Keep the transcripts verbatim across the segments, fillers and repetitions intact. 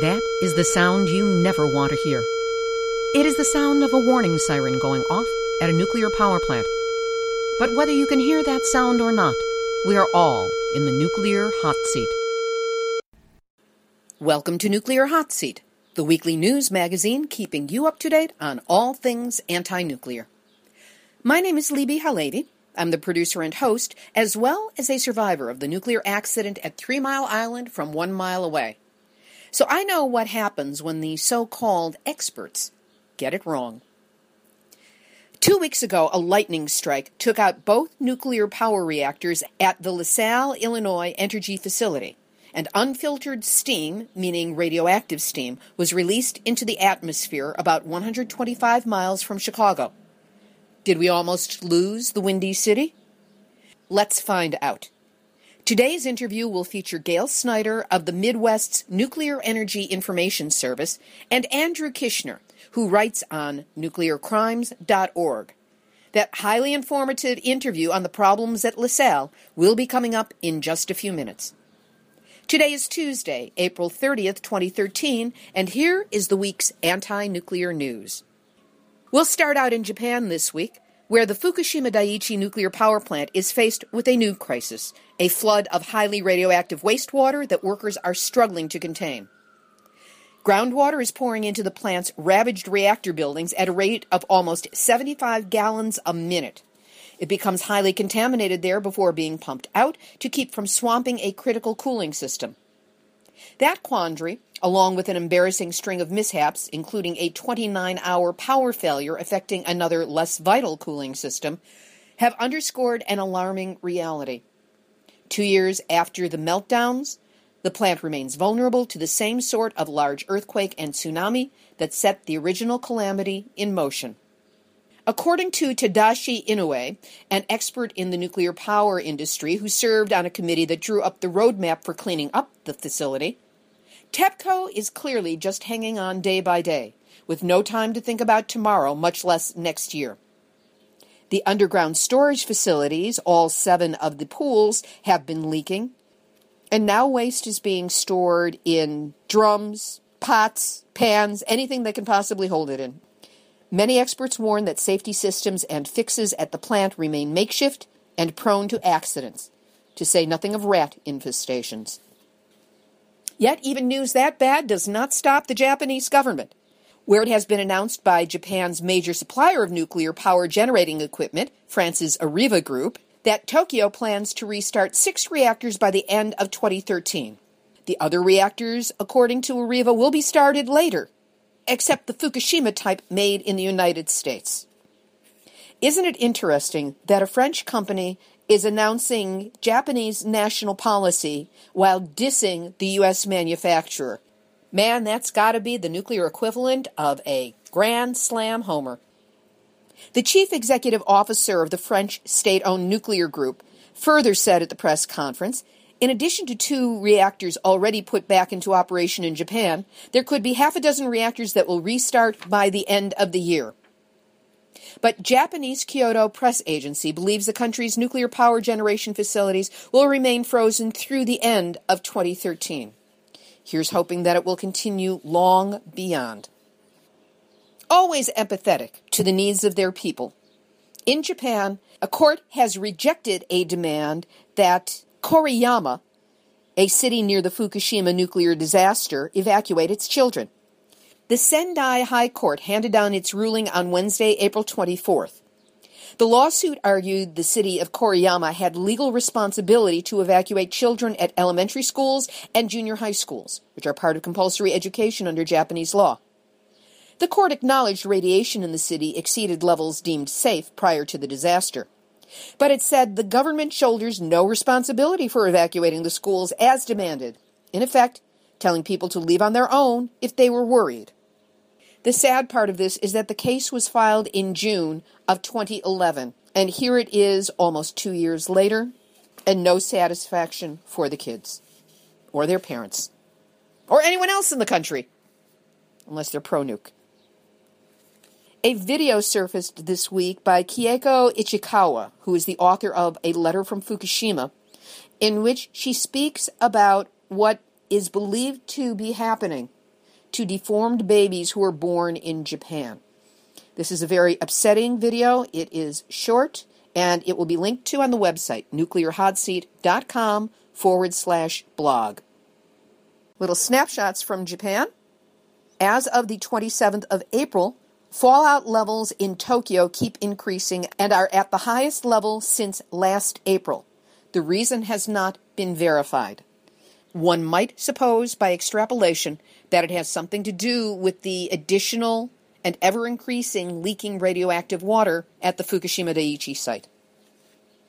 That is the sound you never want to hear. It is the sound of a warning siren going off at a nuclear power plant. But whether you can hear that sound or not, we are all in the nuclear hot seat. Welcome to Nuclear Hot Seat, the weekly news magazine keeping you up to date on all things anti-nuclear. My name is Libby Haledi. I'm the producer and host, as well as a survivor of the nuclear accident at Three Mile Island from one mile away. So I know what happens when the so-called experts get it wrong. Two weeks ago, a lightning strike took out both nuclear power reactors at the LaSalle, Illinois Entergy facility, and unfiltered steam, meaning radioactive steam, was released into the atmosphere about one hundred twenty-five miles from Chicago. Did we almost lose the Windy City? Let's find out. Today's interview will feature Gail Snyder of the Midwest's Nuclear Energy Information Service and Andrew Kishner, who writes on nuclear crimes dot org. That highly informative interview on the problems at LaSalle will be coming up in just a few minutes. Today is Tuesday, April thirtieth, twenty thirteen, and here is the week's anti-nuclear news. We'll start out in Japan this week, where the Fukushima Daiichi nuclear power plant is faced with a new crisis, a flood of highly radioactive wastewater that workers are struggling to contain. Groundwater is pouring into the plant's ravaged reactor buildings at a rate of almost seventy-five gallons a minute. It becomes highly contaminated there before being pumped out to keep from swamping a critical cooling system. That quandary, along with an embarrassing string of mishaps, including a twenty-nine hour power failure affecting another less vital cooling system, have underscored an alarming reality. Two years after the meltdowns, the plant remains vulnerable to the same sort of large earthquake and tsunami that set the original calamity in motion. According to Tadashi Inoue, an expert in the nuclear power industry who served on a committee that drew up the roadmap for cleaning up the facility, TEPCO is clearly just hanging on day by day, with no time to think about tomorrow, much less next year. The underground storage facilities, all seven of the pools, have been leaking, and now waste is being stored in drums, pots, pans, anything they can possibly hold it in. Many experts warn that safety systems and fixes at the plant remain makeshift and prone to accidents, to say nothing of rat infestations. Yet even news that bad does not stop the Japanese government, where it has been announced by Japan's major supplier of nuclear power generating equipment, France's Areva Group, that Tokyo plans to restart six reactors by the end of twenty thirteen. The other reactors, according to Areva, will be started later, except the Fukushima type made in the United States. Isn't it interesting that a French company is announcing Japanese national policy while dissing the U S manufacturer? Man, that's got to be the nuclear equivalent of a grand slam homer. The chief executive officer of the French state-owned nuclear group further said at the press conference, in addition to two reactors already put back into operation in Japan, there could be half a dozen reactors that will restart by the end of the year. But Japanese Kyoto Press Agency believes the country's nuclear power generation facilities will remain frozen through the end of twenty thirteen. Here's hoping that it will continue long beyond. Always empathetic to the needs of their people, in Japan, a court has rejected a demand that Koriyama, a city near the Fukushima nuclear disaster, evacuate its children. The Sendai High Court handed down its ruling on Wednesday, April twenty-fourth. The lawsuit argued the city of Koriyama had legal responsibility to evacuate children at elementary schools and junior high schools, which are part of compulsory education under Japanese law. The court acknowledged radiation in the city exceeded levels deemed safe prior to the disaster. But it said the government shoulders no responsibility for evacuating the schools as demanded, in effect, telling people to leave on their own if they were worried. The sad part of this is that the case was filed in June of twenty eleven, and here it is almost two years later, and no satisfaction for the kids, or their parents, or anyone else in the country, unless they're pro-nuke. A video surfaced this week by Keiko Ichikawa, who is the author of A Letter from Fukushima, in which she speaks about what is believed to be happening to deformed babies who were born in Japan. This is a very upsetting video. It is short, and it will be linked to on the website, nuclearhotseat.com forward slash blog. Little snapshots from Japan. As of the twenty-seventh of April, fallout levels in Tokyo keep increasing and are at the highest level since last April. The reason has not been verified. One might suppose by extrapolation that it has something to do with the additional and ever-increasing leaking radioactive water at the Fukushima Daiichi site.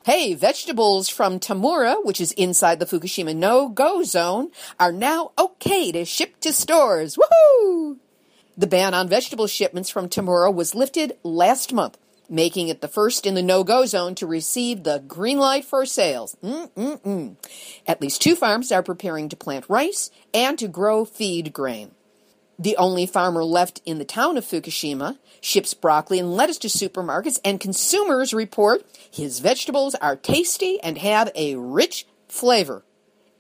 Hey, vegetables from Tamura, which is inside the Fukushima no-go zone, are now okay to ship to stores. Woohoo! The ban on vegetable shipments from Tamura was lifted last month, making it the first in the no-go zone to receive the green light for sales. Mm-mm-mm. At least two farms are preparing to plant rice and to grow feed grain. The only farmer left in the town of Fukushima ships broccoli and lettuce to supermarkets, and consumers report his vegetables are tasty and have a rich flavor.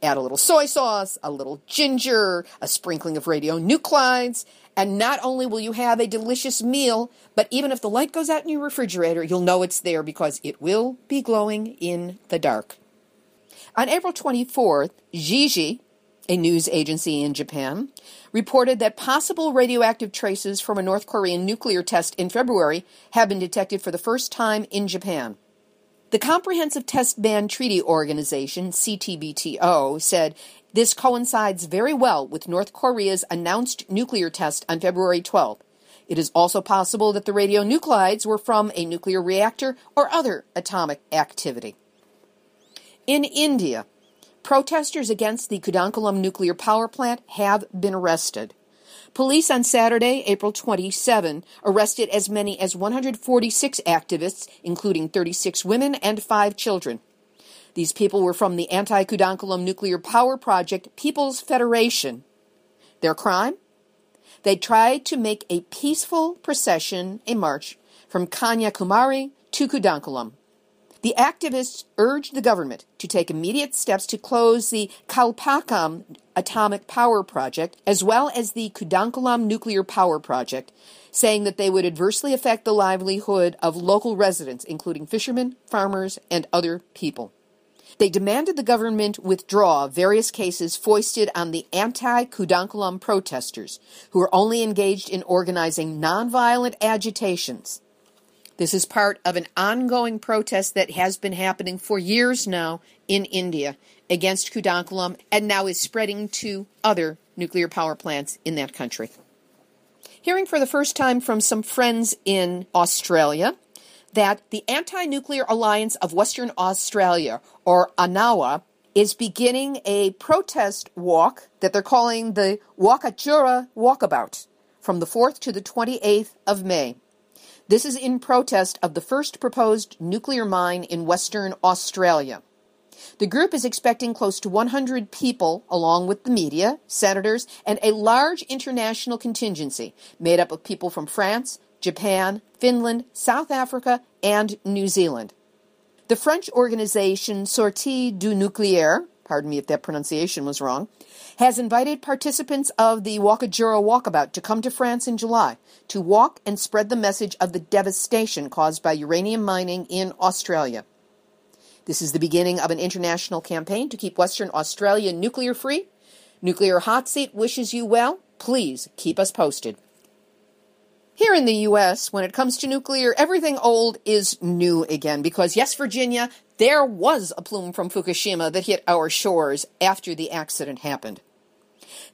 Add a little soy sauce, a little ginger, a sprinkling of radionuclides, and not only will you have a delicious meal, but even if the light goes out in your refrigerator, you'll know it's there because it will be glowing in the dark. On April twenty-fourth, Jiji, a news agency in Japan, reported that possible radioactive traces from a North Korean nuclear test in February have been detected for the first time in Japan. The Comprehensive Test Ban Treaty Organization, C T B T O, said this coincides very well with North Korea's announced nuclear test on February twelfth. It is also possible that the radionuclides were from a nuclear reactor or other atomic activity. In India, protesters against the Kudankulam nuclear power plant have been arrested. Police on Saturday, April twenty-seventh, arrested as many as one hundred forty-six activists, including thirty-six women and five children. These people were from the Anti-Kudankulam Nuclear Power Project People's Federation. Their crime? They tried to make a peaceful procession, a march, from Kanyakumari to Kudankulam. The activists urged the government to take immediate steps to close the Kalpakkam Atomic Power Project as well as the Kudankulam Nuclear Power Project, saying that they would adversely affect the livelihood of local residents, including fishermen, farmers, and other people. They demanded the government withdraw various cases foisted on the anti-Kudankulam protesters, who are only engaged in organizing nonviolent agitations. This is part of an ongoing protest that has been happening for years now in India against Kudankulam and now is spreading to other nuclear power plants in that country. Hearing for the first time from some friends in Australia that the Anti-Nuclear Alliance of Western Australia, or ANAWA, is beginning a protest walk that they're calling the Walkatjurra Walkabout from the fourth to the twenty-eighth of May. This is in protest of the first proposed nuclear mine in Western Australia. The group is expecting close to one hundred people, along with the media, senators, and a large international contingency made up of people from France, Japan, Finland, South Africa, and New Zealand. The French organization Sortie du Nucléaire, pardon me if that pronunciation was wrong, has invited participants of the Walkatjurra Walkabout to come to France in July to walk and spread the message of the devastation caused by uranium mining in Australia. This is the beginning of an international campaign to keep Western Australia nuclear-free. Nuclear Hot Seat wishes you well. Please keep us posted. Here in the U S, when it comes to nuclear, everything old is new again because, yes, Virginia, there was a plume from Fukushima that hit our shores after the accident happened.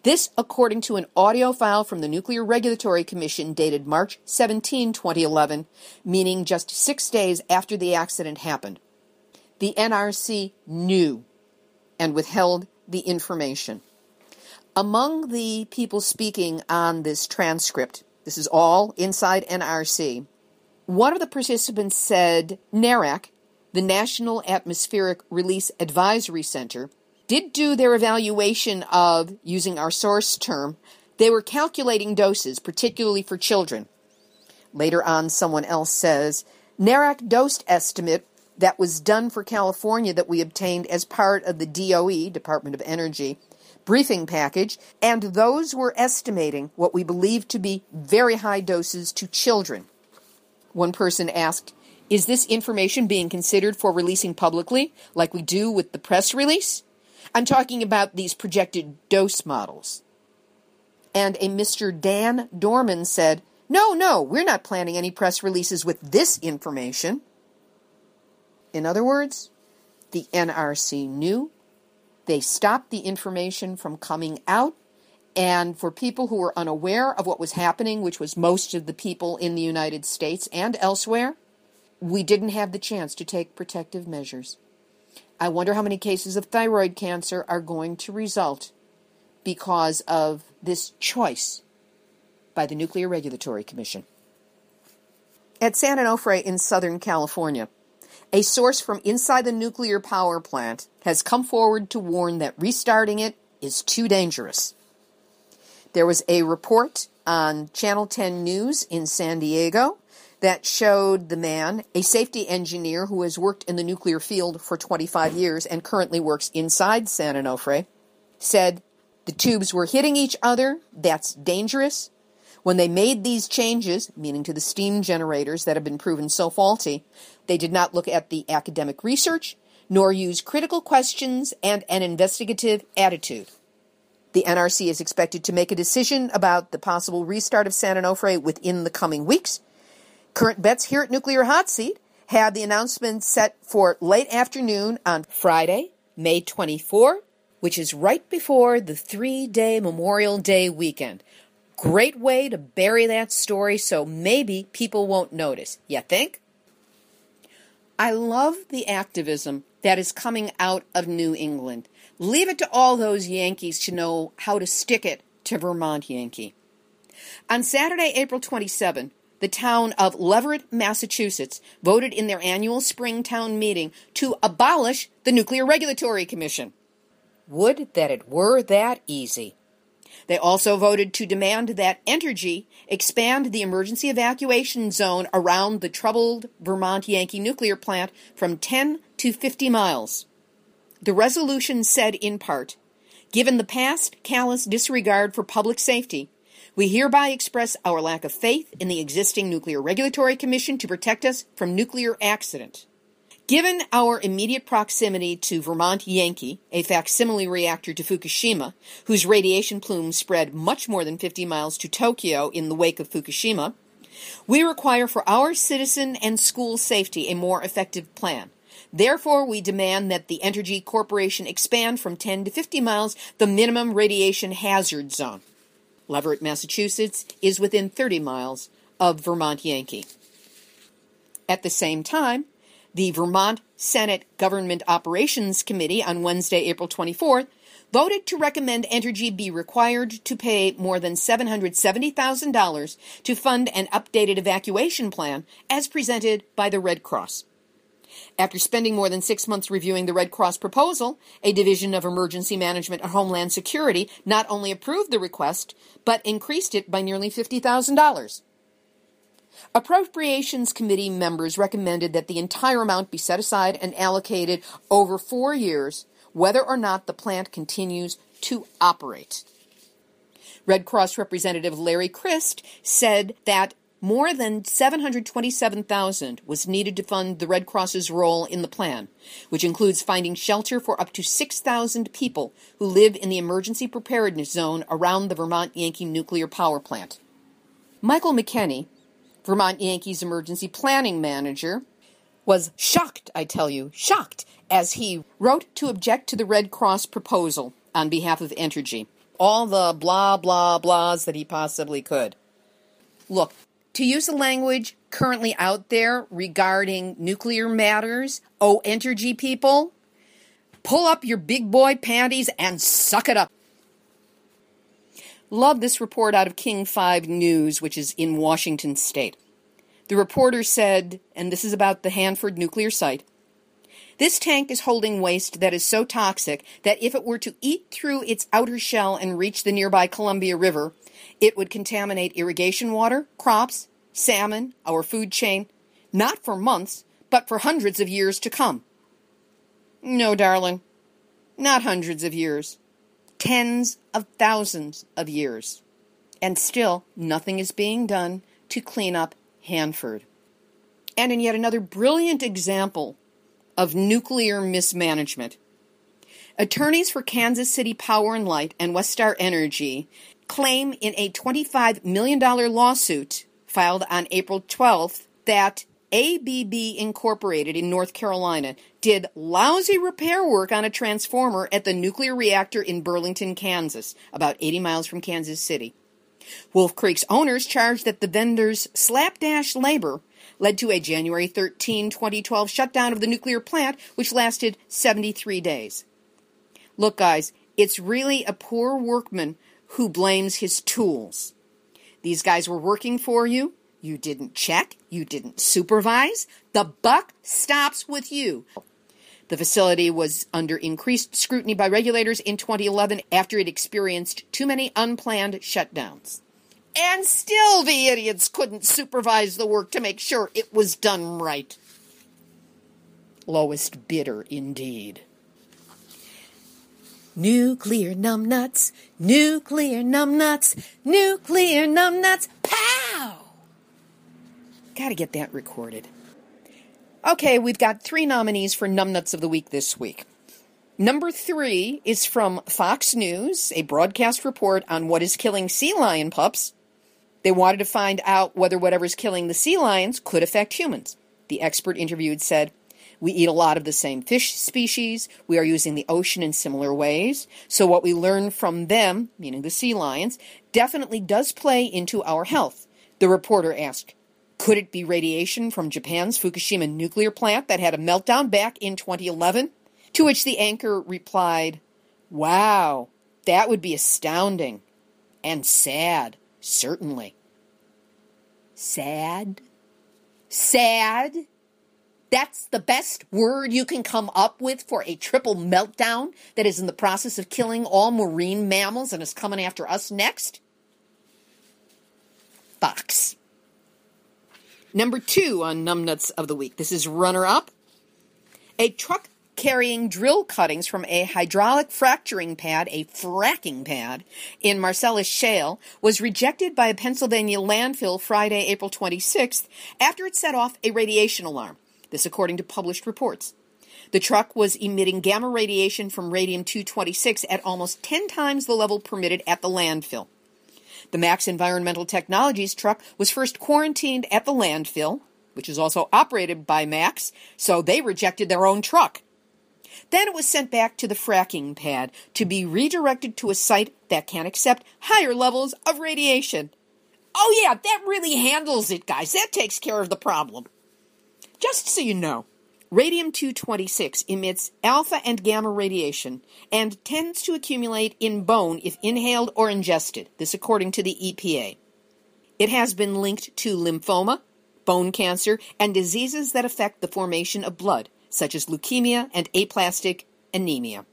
This, according to an audio file from the Nuclear Regulatory Commission dated March seventeenth, twenty eleven, meaning just six days after the accident happened. The N R C knew and withheld the information. Among the people speaking on this transcript, this is all inside N R C. One of the participants said NARAC, the National Atmospheric Release Advisory Center, did do their evaluation of, using our source term, they were calculating doses, particularly for children. Later on, someone else says, NARAC dose estimate that was done for California that we obtained as part of the D O E, Department of Energy, briefing package, and those were estimating what we believe to be very high doses to children. One person asked, is this information being considered for releasing publicly, like we do with the press release? I'm talking about these projected dose models. And a Mister Dan Dorman said, no, no, we're not planning any press releases with this information. In other words, the N R C knew. They stopped the information from coming out. And for people who were unaware of what was happening, which was most of the people in the United States and elsewhere, we didn't have the chance to take protective measures. I wonder how many cases of thyroid cancer are going to result because of this choice by the Nuclear Regulatory Commission. At San Onofre in Southern California, a source from inside the nuclear power plant has come forward to warn that restarting it is too dangerous. There was a report on Channel ten News in San Diego that showed the man, a safety engineer who has worked in the nuclear field for twenty-five years and currently works inside San Onofre, said, the tubes were hitting each other, that's dangerous. When they made these changes, meaning to the steam generators that have been proven so faulty, they did not look at the academic research, nor use critical questions and an investigative attitude. The N R C is expected to make a decision about the possible restart of San Onofre within the coming weeks. Current bets here at Nuclear Hot Seat have the announcement set for late afternoon on Friday, May twenty-fourth, which is right before the three-day Memorial Day weekend. Great way to bury that story so maybe people won't notice, you think? I love the activism that is coming out of New England. Leave it to all those Yankees to know how to stick it to Vermont Yankee. On Saturday, April twenty-seventh, the town of Leverett, Massachusetts, voted in their annual spring town meeting to abolish the Nuclear Regulatory Commission. Would that it were that easy. They also voted to demand that Entergy expand the emergency evacuation zone around the troubled Vermont Yankee nuclear plant from ten to fifty miles. The resolution said in part, given the past callous disregard for public safety, we hereby express our lack of faith in the existing Nuclear Regulatory Commission to protect us from nuclear accident. Given our immediate proximity to Vermont Yankee, a facsimile reactor to Fukushima, whose radiation plume spread much more than fifty miles to Tokyo in the wake of Fukushima, we require for our citizen and school safety a more effective plan. Therefore, we demand that the Entergy Corporation expand from ten to fifty miles the minimum radiation hazard zone. Leverett, Massachusetts, is within thirty miles of Vermont Yankee. At the same time, the Vermont Senate Government Operations Committee on Wednesday, April twenty-fourth, voted to recommend Entergy be required to pay more than seven hundred seventy thousand dollars to fund an updated evacuation plan as presented by the Red Cross. After spending more than six months reviewing the Red Cross proposal, a division of Emergency Management and Homeland Security not only approved the request, but increased it by nearly fifty thousand dollars. Appropriations Committee members recommended that the entire amount be set aside and allocated over four years, whether or not the plant continues to operate. Red Cross Representative Larry Crist said that more than seven hundred twenty-seven thousand dollars was needed to fund the Red Cross's role in the plan, which includes finding shelter for up to six thousand people who live in the emergency preparedness zone around the Vermont Yankee nuclear power plant. Michael McKenney, Vermont Yankees emergency planning manager, was shocked, I tell you, shocked, as he wrote to object to the Red Cross proposal on behalf of Entergy. All the blah, blah, blahs that he possibly could. Look, to use the language currently out there regarding nuclear matters, oh, Entergy people, pull up your big boy panties and suck it up. Love this report out of King five News, which is in Washington State. The reporter said, and this is about the Hanford nuclear site, this tank is holding waste that is so toxic that if it were to eat through its outer shell and reach the nearby Columbia River, it would contaminate irrigation water, crops, salmon, our food chain, not for months, but for hundreds of years to come. No, darling, not hundreds of years. tens of thousands of years, and still nothing is being done to clean up Hanford. And in yet another brilliant example of nuclear mismanagement, attorneys for Kansas City Power and Light and Westar Energy claim in a twenty-five million dollars lawsuit filed on April twelfth that A B B Incorporated in North Carolina did lousy repair work on a transformer at the nuclear reactor in Burlington, Kansas, about eighty miles from Kansas City. Wolf Creek's owners charged that the vendor's slapdash labor led to a January thirteenth, twenty twelve shutdown of the nuclear plant, which lasted seventy-three days. Look, guys, it's really a poor workman who blames his tools. These guys were working for you. You didn't check. You didn't supervise. The buck stops with you. The facility was under increased scrutiny by regulators in twenty eleven after it experienced too many unplanned shutdowns. And still the idiots couldn't supervise the work to make sure it was done right. Lowest bidder indeed. Nuclear numbnuts, nuclear numbnuts, nuclear numbnuts, pow! Gotta get that recorded. Okay, we've got three nominees for Numbnuts of the Week this week. Number three is from Fox News, a broadcast report on what is killing sea lion pups. They wanted to find out whether whatever's killing the sea lions could affect humans. The expert interviewed said, "We eat a lot of the same fish species. We are using the ocean in similar ways. So what we learn from them, meaning the sea lions, definitely does play into our health." The reporter asked, could it be radiation from Japan's Fukushima nuclear plant that had a meltdown back in twenty eleven? To which the anchor replied, "Wow, that would be astounding and sad, certainly." Sad? Sad? That's the best word you can come up with for a triple meltdown that is in the process of killing all marine mammals and is coming after us next? Fox. Number two on Numbnuts of the Week. This is runner-up. A truck carrying drill cuttings from a hydraulic fracturing pad, a fracking pad, in Marcellus Shale was rejected by a Pennsylvania landfill Friday, April twenty-sixth, after it set off a radiation alarm. This according to published reports. The truck was emitting gamma radiation from radium two twenty-six at almost ten times the level permitted at the landfill. The Max Environmental Technologies truck was first quarantined at the landfill, which is also operated by Max, so they rejected their own truck. Then it was sent back to the fracking pad to be redirected to a site that can accept higher levels of radiation. Oh yeah, that really handles it, guys. That takes care of the problem. Just so you know, radium two twenty-six emits alpha and gamma radiation and tends to accumulate in bone if inhaled or ingested, this according to the E P A. It has been linked to lymphoma, bone cancer, and diseases that affect the formation of blood, such as leukemia and aplastic anemia.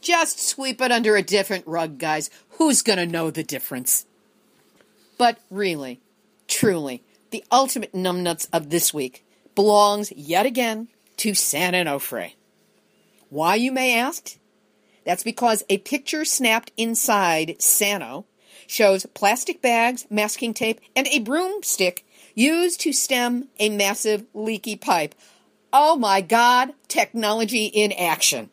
Just sweep it under a different rug, guys. Who's going to know the difference? But really, truly, the ultimate numbnuts of this week belongs yet again to San Onofre. Why, you may ask? That's because a picture snapped inside Sano shows plastic bags, masking tape, and a broomstick used to stem a massive leaky pipe. Oh my God, technology in action.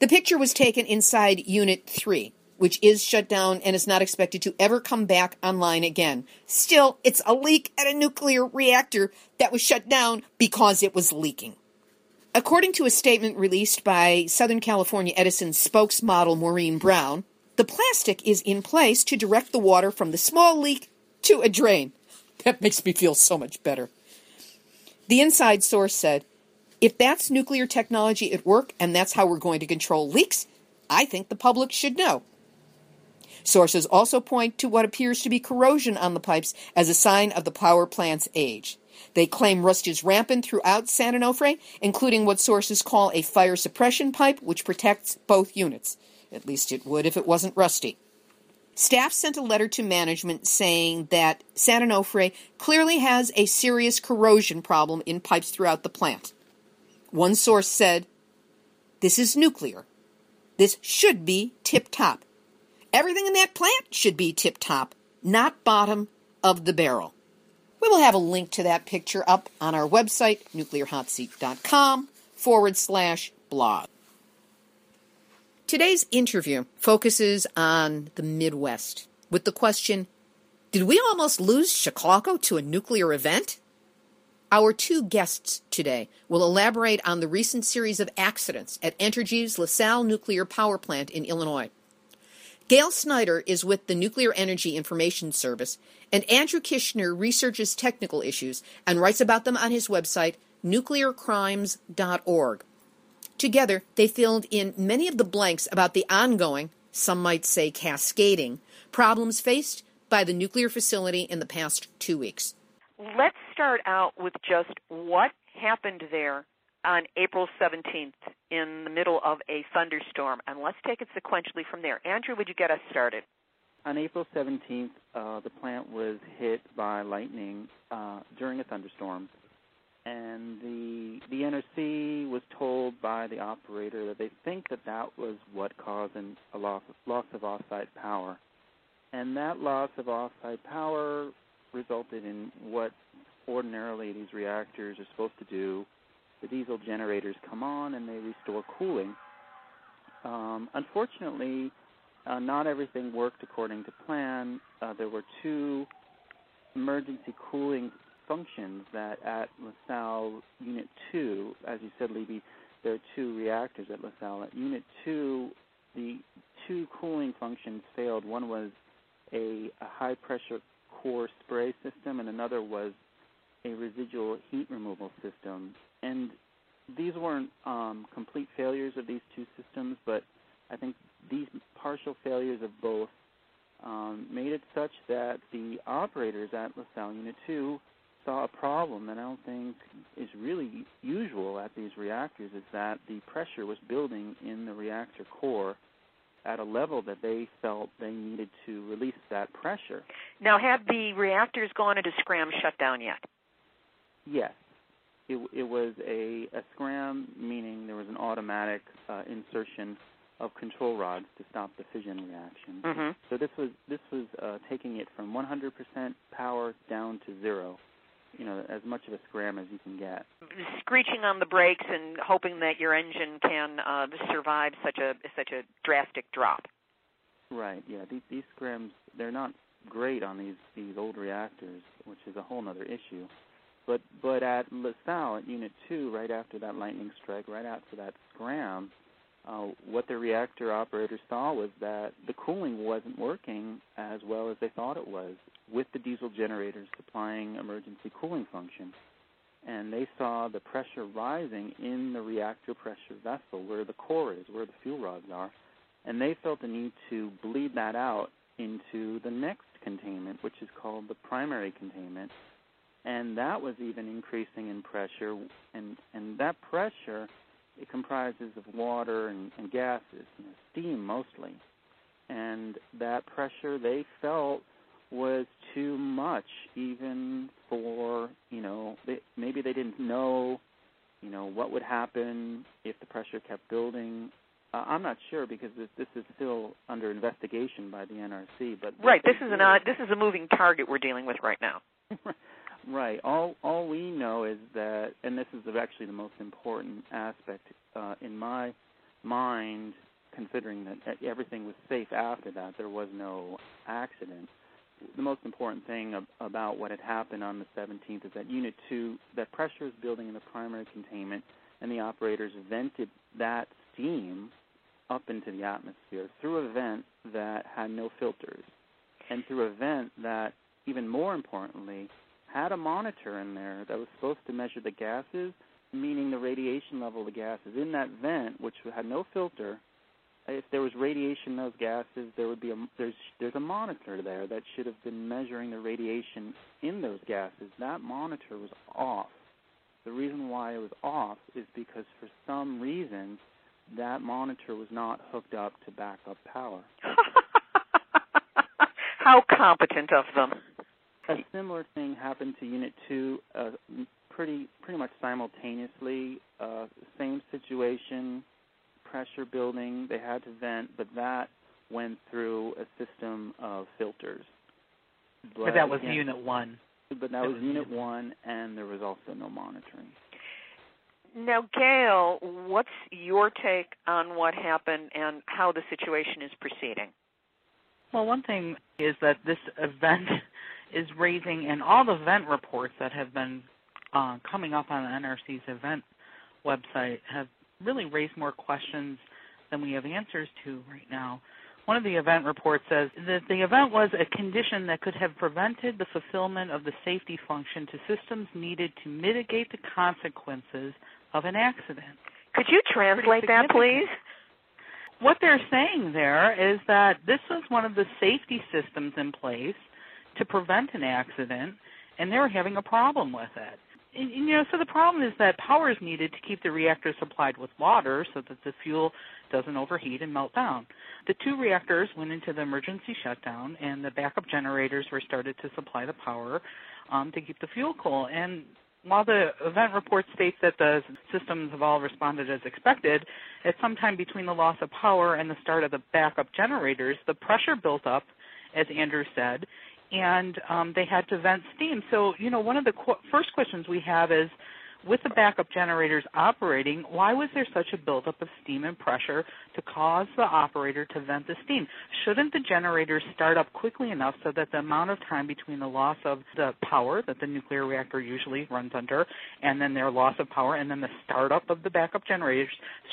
The picture was taken inside Unit three, which is shut down and is not expected to ever come back online again. Still, it's a leak at a nuclear reactor that was shut down because it was leaking. According to a statement released by Southern California Edison spokesmodel Maureen Brown, the plastic is in place to direct the water from the small leak to a drain. That makes me feel so much better. The inside source said, "If that's nuclear technology at work and that's how we're going to control leaks, I think the public should know." Sources also point to what appears to be corrosion on the pipes as a sign of the power plant's age. They claim rust is rampant throughout San Onofre, including what sources call a fire suppression pipe, which protects both units. At least it would if it wasn't rusty. Staff sent a letter to management saying that San Onofre clearly has a serious corrosion problem in pipes throughout the plant. One source said, "This is nuclear. This should be tip-top. Everything in that plant should be tip-top, not bottom of the barrel. We will have a link to that picture up on our website, nuclearhotseat.com forward slash blog. Today's interview focuses on the Midwest with the question, did we almost lose Chicago to a nuclear event? Our two guests today will elaborate on the recent series of accidents at Entergy's LaSalle nuclear power plant in Illinois. Gail Snyder is with the Nuclear Energy Information Service, and Andrew Kishner researches technical issues and writes about them on his website, nuclear crimes dot org. Together, they filled in many of the blanks about the ongoing, some might say cascading, problems faced by the nuclear facility in the past two weeks. Let's start out with just what happened there on April seventeenth in the middle of a thunderstorm, and let's take it sequentially from there. Andrew, would you get us started? On April seventeenth, uh, the plant was hit by lightning uh, during a thunderstorm, and the the N R C was told by the operator that they think that that was what caused an, a loss, loss of off-site power, and that loss of off-site power resulted in what ordinarily these reactors are supposed to do. The diesel generators come on and they restore cooling. Um, unfortunately, uh, not everything worked according to plan. Uh, there were two emergency cooling functions that at LaSalle Unit two, as you said, Libby, there are two reactors at LaSalle. At Unit two, the two cooling functions failed. One was a, a high-pressure core spray system, and another was a residual heat removal system. And these weren't um, complete failures of these two systems, but I think these partial failures of both um, made it such that the operators at LaSalle Unit two saw a problem that I don't think is really usual at these reactors, is that the pressure was building in the reactor core at a level that they felt they needed to release that pressure. Now, had the reactors gone into SCRAM shutdown yet? Yes. It, it was a, a SCRAM, meaning there was an automatic uh, insertion of control rods to stop the fission reaction. Mm-hmm. So this was this was uh, taking it from one hundred percent power down to zero, you know, as much of a SCRAM as you can get. Screeching on the brakes and hoping that your engine can uh, survive such a such a drastic drop. Right. Yeah. These, these SCRAMs, they're not great on these these old reactors, which is a whole other issue. But but at LaSalle, at Unit two, right after that lightning strike, right after that SCRAM, uh, what the reactor operators saw was that the cooling wasn't working as well as they thought it was, with the diesel generators supplying emergency cooling function. And they saw the pressure rising in the reactor pressure vessel, where the core is, where the fuel rods are, and they felt the need to bleed that out into the next containment, which is called the primary containment. And that was even increasing in pressure, and, and that pressure, it comprises of water and, and gases, you know, steam mostly. And that pressure they felt was too much, even for, you know, they, maybe they didn't know, you know, what would happen if the pressure kept building. Uh, I'm not sure, because this, this is still under investigation by the N R C. But right, this is an uh, this is a moving target we're dealing with right now. Right. All all we know is that, and this is actually the most important aspect uh, in my mind, considering that everything was safe after that, there was no accident. The most important thing ab- about what had happened on the seventeenth is that Unit two, that pressure is building in the primary containment, and the operators vented that steam up into the atmosphere through a vent that had no filters, and through a vent that, even more importantly, had a monitor in there that was supposed to measure the gases, meaning the radiation level of the gases in that vent, which had no filter. If there was radiation in those gases, there would be a there's there's a monitor there that should have been measuring the radiation in those gases. That monitor was off. The reason why it was off is because for some reason that monitor was not hooked up to backup power. How competent of them. A similar thing happened to Unit two uh, pretty pretty much simultaneously. Uh, same situation, pressure building. They had to vent, but that went through a system of filters. But, but that was again, Unit one. But that was Unit one, and there was also no monitoring. Now, Gail, what's your take on what happened and how the situation is proceeding? Well, one thing is that this event is raising, and all the event reports that have been uh, coming up on the N R C's event website have really raised more questions than we have answers to right now. One of the event reports says that the event was a condition that could have prevented the fulfillment of the safety function to systems needed to mitigate the consequences of an accident. Could you translate that, please? What they're saying there is that this was one of the safety systems in place to prevent an accident, and they were having a problem with it. And, you know, so the problem is that power is needed to keep the reactor supplied with water so that the fuel doesn't overheat and melt down. The two reactors went into the emergency shutdown, and the backup generators were started to supply the power um, to keep the fuel cool. And while the event report states that the systems have all responded as expected, at some time between the loss of power and the start of the backup generators, the pressure built up, as Andrew said, and um, they had to vent steam. So, you know, one of the qu- first questions we have is, with the backup generators operating, why was there such a buildup of steam and pressure to cause the operator to vent the steam? Shouldn't the generators start up quickly enough so that the amount of time between the loss of the power that the nuclear reactor usually runs under and then their loss of power and then the startup of the backup generators,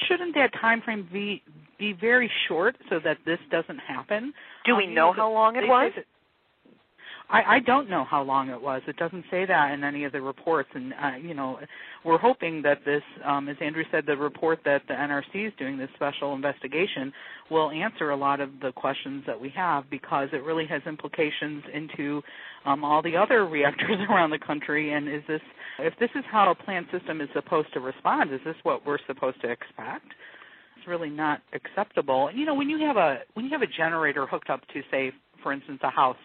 shouldn't that time frame be, be very short so that this doesn't happen? Do we um, know how long it was? I, I don't know how long it was. It doesn't say that in any of the reports. And, uh, you know, we're hoping that this, um, as Andrew said, the report that the N R C is doing, this special investigation, will answer a lot of the questions that we have, because it really has implications into um, all the other reactors around the country. And is this, if this is how a plant system is supposed to respond, is this what we're supposed to expect? It's really not acceptable. You know, when you have a, when you have a generator hooked up to, say, for instance, a house,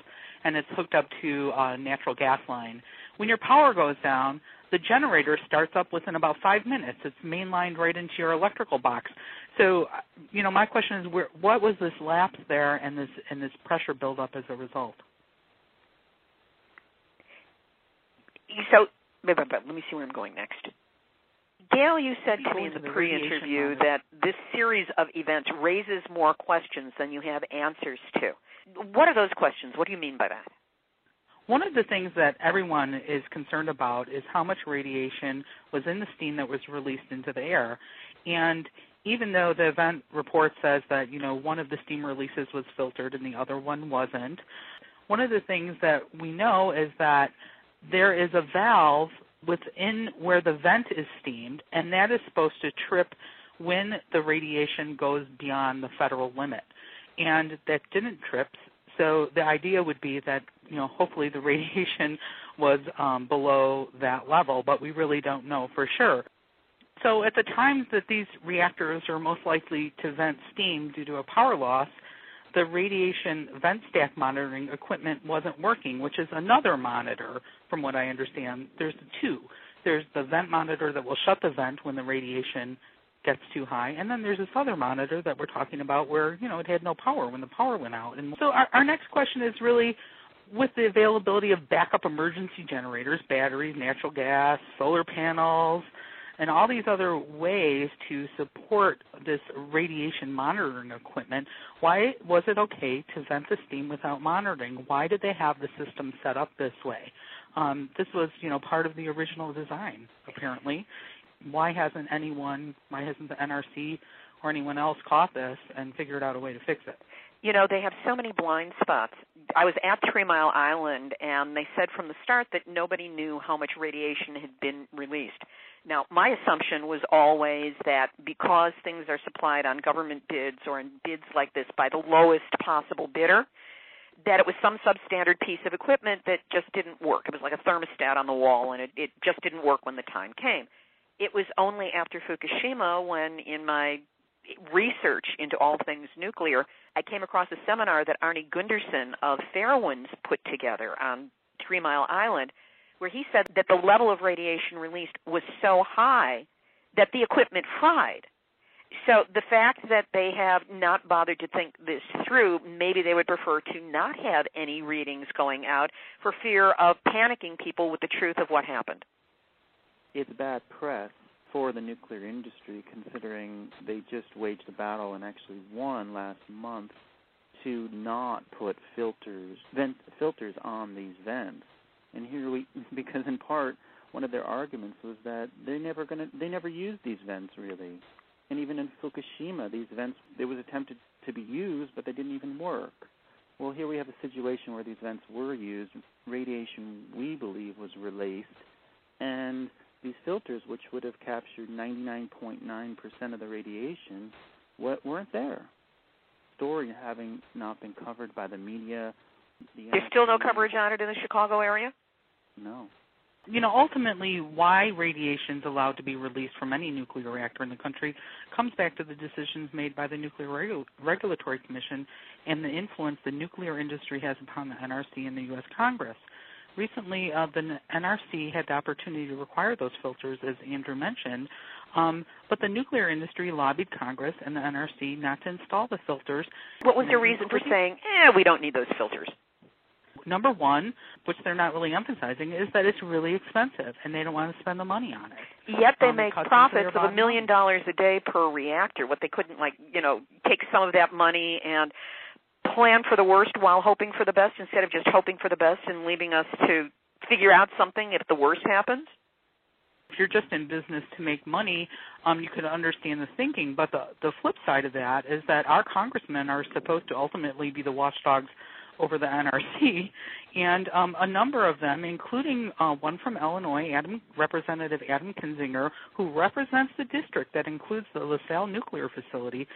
and it's hooked up to a natural gas line. When your power goes down, the generator starts up within about five minutes. It's mainlined right into your electrical box. So, you know, my question is, where, what was this lapse there and this and this pressure buildup as a result? So, wait, wait, wait, let me see where I'm going next. Gail, you said to me in the pre-interview that this series of events raises more questions than you have answers to. What are those questions? What do you mean by that? One of the things that everyone is concerned about is how much radiation was in the steam that was released into the air. And even though the event report says that, you know, one of the steam releases was filtered and the other one wasn't, one of the things that we know is that there is a valve within where the vent is steamed, and that is supposed to trip when the radiation goes beyond the federal limit. And that didn't trip, so the idea would be that, you know, hopefully the radiation was um, below that level, but we really don't know for sure. So at the times that these reactors are most likely to vent steam due to a power loss, the radiation vent stack monitoring equipment wasn't working, which is another monitor, from what I understand. There's two. There's the vent monitor that will shut the vent when the radiation gets too high, and then there's this other monitor that we're talking about where, you know, it had no power when the power went out. And so our, our next question is really, with the availability of backup emergency generators, batteries, natural gas, solar panels, and all these other ways to support this radiation monitoring equipment, why was it okay to vent the steam without monitoring? Why did they have the system set up this way? Um, this was, you know, part of the original design, apparently. Why hasn't anyone, why hasn't the N R C or anyone else caught this and figured out a way to fix it? You know, they have so many blind spots. I was at Three Mile Island, and they said from the start that nobody knew how much radiation had been released. Now, my assumption was always that because things are supplied on government bids or in bids like this by the lowest possible bidder, that it was some substandard piece of equipment that just didn't work. It was like a thermostat on the wall, and it, it just didn't work when the time came. It was only after Fukushima when, in my research into all things nuclear, I came across a seminar that Arnie Gunderson of Fairwinds put together on Three Mile Island, where he said that the level of radiation released was so high that the equipment fried. So the fact that they have not bothered to think this through, maybe they would prefer to not have any readings going out for fear of panicking people with the truth of what happened. It's bad press for the nuclear industry, considering they just waged a battle and actually won last month to not put filters, vent, filters on these vents. And here we, because in part, one of their arguments was that they never gonna, they never used these vents really. And even in Fukushima, these vents, it was attempted to be used, but they didn't even work. Well, here we have a situation where these vents were used. Radiation, we believe, was released. And these filters, which would have captured ninety-nine point nine percent of the radiation, weren't there. Story having not been covered by the media. The There's still no coverage on it in the Chicago area? No. You know, ultimately, why radiation is allowed to be released from any nuclear reactor in the country comes back to the decisions made by the Nuclear Regu- Regulatory Commission and the influence the nuclear industry has upon the N R C and the U S Congress. Recently, uh, the N R C had the opportunity to require those filters, as Andrew mentioned, um, but the nuclear industry lobbied Congress and the N R C not to install the filters. What was their reason for saying, eh, we don't need those filters? Number one, which they're not really emphasizing, is that it's really expensive, and they don't want to spend the money on it. Yet they um, make profits of a million dollars a day per reactor. What they couldn't, like, you know, take some of that money and plan for the worst while hoping for the best, instead of just hoping for the best and leaving us to figure out something if the worst happens. If you're just in business to make money, um, you could understand the thinking. But the, the flip side of that is that our congressmen are supposed to ultimately be the watchdogs over the N R C, and um, a number of them, including uh, one from Illinois, Adam, Representative Adam Kinzinger, who represents the district that includes the LaSalle nuclear facility,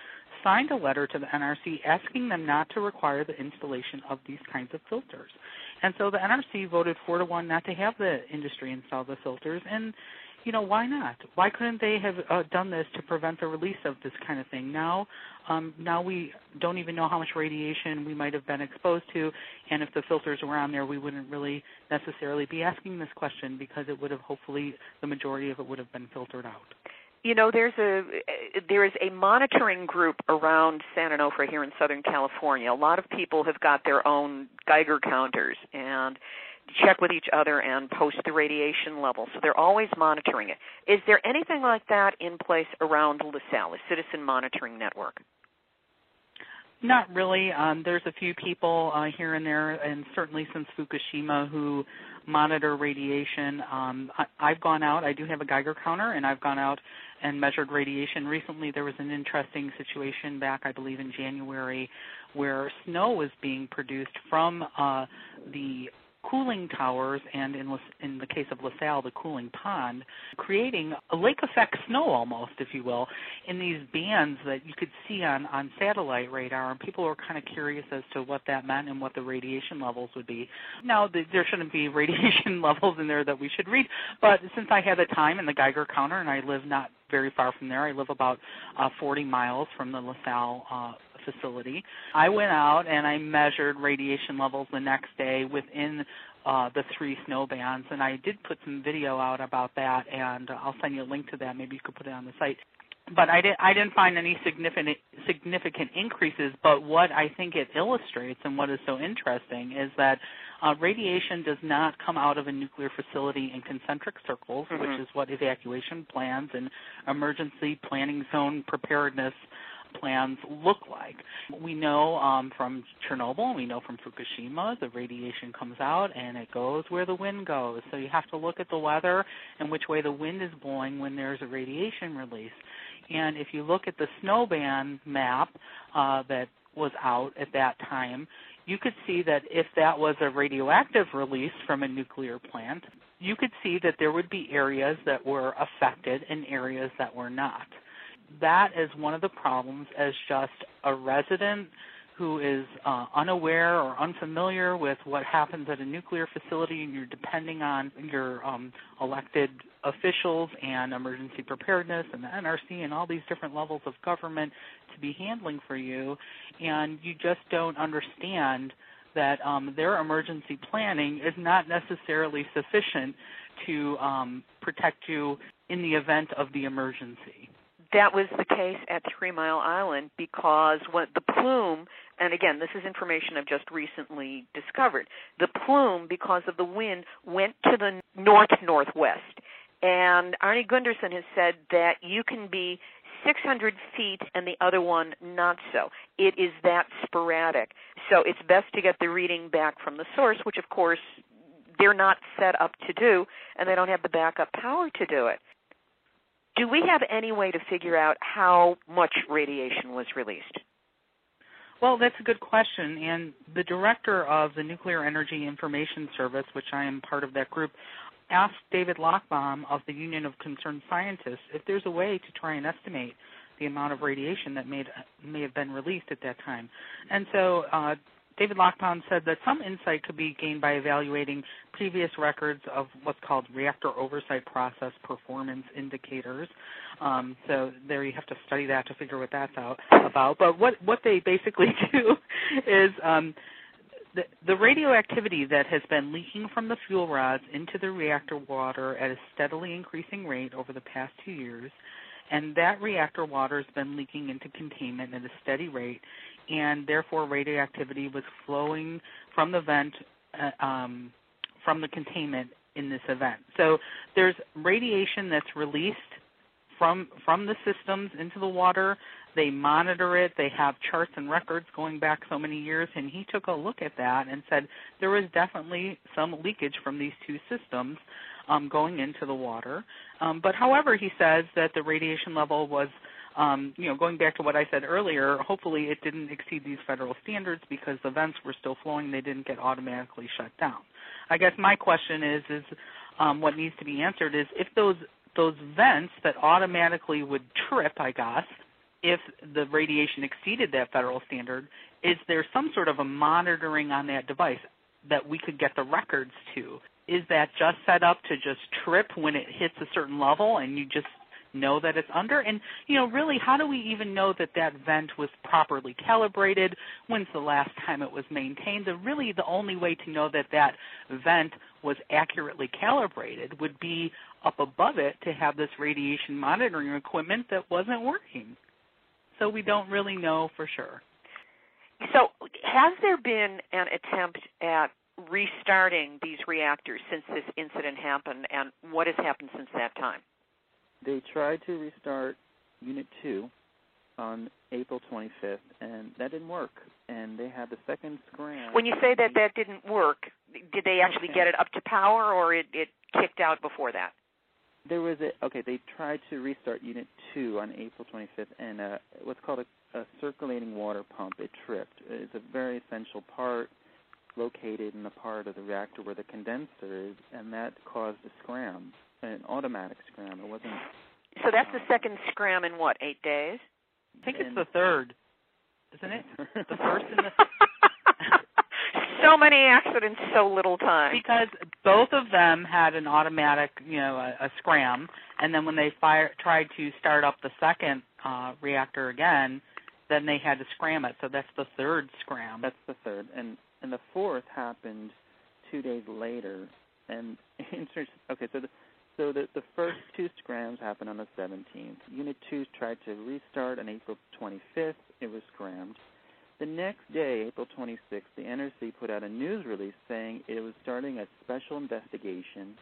signed a letter to the N R C asking them not to require the installation of these kinds of filters. And so the N R C voted four to one not to have the industry install the filters, and you know, why not? Why couldn't they have uh, done this to prevent the release of this kind of thing? Now um, now we don't even know how much radiation we might have been exposed to, and if the filters were on there, we wouldn't really necessarily be asking this question, because it would have, hopefully, the majority of it would have been filtered out. You know, there's a there is a monitoring group around San Onofre here in Southern California. A lot of people have got their own Geiger counters, and check with each other and post the radiation level. So they're always monitoring it. Is there anything like that in place around LaSalle, a citizen monitoring network? Not really. Um, there's a few people uh, here and there, and certainly since Fukushima, who monitor radiation. Um, I, I've gone out. I do have a Geiger counter, and I've gone out and measured radiation. Recently, there was an interesting situation back, I believe, in January, where snow was being produced from uh, the cooling towers, and in, in the case of LaSalle, the cooling pond, creating a lake effect snow almost, if you will, in these bands that you could see on, on satellite radar, and people were kind of curious as to what that meant and what the radiation levels would be. Now, the, there shouldn't be radiation levels in there that we should read, but since I had the time in the Geiger counter, and I live not very far from there, I live about uh, forty miles from the LaSalle uh facility. I went out and I measured radiation levels the next day within uh, the three snow bands, and I did put some video out about that, and I'll send you a link to that. Maybe you could put it on the site. But I didn't, I didn't find any significant significant increases, but what I think it illustrates and what is so interesting is that uh, radiation does not come out of a nuclear facility in concentric circles, mm-hmm. which is what evacuation plans and emergency planning zone preparedness plans look like. We know um, from Chernobyl, and we know from Fukushima, the radiation comes out and it goes where the wind goes. So you have to look at the weather and which way the wind is blowing when there's a radiation release. And if you look at the snowband map uh, that was out at that time, you could see that if that was a radioactive release from a nuclear plant, you could see that there would be areas that were affected and areas that were not. That is one of the problems, as just a resident who is uh, unaware or unfamiliar with what happens at a nuclear facility, and you're depending on your um, elected officials and emergency preparedness and the N R C and all these different levels of government to be handling for you, and you just don't understand that um, their emergency planning is not necessarily sufficient to um, protect you in the event of the emergency. that was the case at Three Mile Island because what the plume, and again, this is information I've just recently discovered, the plume, because of the wind, went to the north-northwest. And Arnie Gunderson has said that you can be six hundred feet and the other one not so. It is that sporadic. So it's best to get the reading back from the source, which, of course, they're not set up to do, and they don't have the backup power to do it. Do we have any way to figure out how much radiation was released? Well, that's a good question, and the director of the Nuclear Energy Information Service, which I am part of that group, asked David Lockbaum of the Union of Concerned Scientists if there's a way to try and estimate the amount of radiation that may, may have been released at that time. And so uh, David Lockbaum said that some insight could be gained by evaluating previous records of what's called reactor oversight process performance indicators. Um, so there you have to study that to figure what that's out about. But what, what they basically do is um, the, the radioactivity that has been leaking from the fuel rods into the reactor water at a steadily increasing rate over the past two years, and that reactor water has been leaking into containment at a steady rate, and therefore radioactivity was flowing from the vent, uh, um, from the containment in this event. So there's radiation that's released from from the systems into the water. They monitor it. They have charts and records going back so many years, and he took a look at that and said there was definitely some leakage from these two systems um, going into the water. Um, but however, he says that the radiation level was, um, you know, going back to what I said earlier, hopefully it didn't exceed these federal standards because the vents were still flowing. They didn't get automatically shut down. I guess my question is, is um, what needs to be answered is if those those vents that automatically would trip, I guess, if the radiation exceeded that federal standard, is there some sort of a monitoring on that device that we could get the records to? Is that just set up to just trip when it hits a certain level and you just know that it's under? And, you know, really, how do we even know that that vent was properly calibrated? When's the last time it was maintained? The, really, the only way to know that that vent was accurately calibrated would be up above it to have this radiation monitoring equipment that wasn't working. So we don't really know for sure. So has there been an attempt at restarting these reactors since this incident happened, and what has happened since that time? They tried to restart Unit two on April twenty-fifth, and that didn't work, and they had the second scram. When you say that that didn't work, did they actually okay. get it up to power, or it, it kicked out before that? There was a, okay, they tried to restart Unit two on April twenty-fifth, and uh, what's called a, a circulating water pump, it tripped. It's a very essential part located in the part of the reactor where the condenser is, and that caused a scram, an automatic scram. It wasn't. So that's the second scram in, what, eight days? I think and it's the third, isn't it? The first and the So many accidents, so little time. Because both of them had an automatic, you know, a, a scram, and then when they fire, tried to start up the second uh, reactor again, then they had to scram it. So that's the third scram. That's the third. And and the fourth happened two days later. And okay, so the, so the, the first two scrams happened on the seventeenth. Unit two tried to restart on April twenty-fifth. It was scrammed. The next day, April twenty-sixth, the N R C put out a news release saying it was starting a special investigation.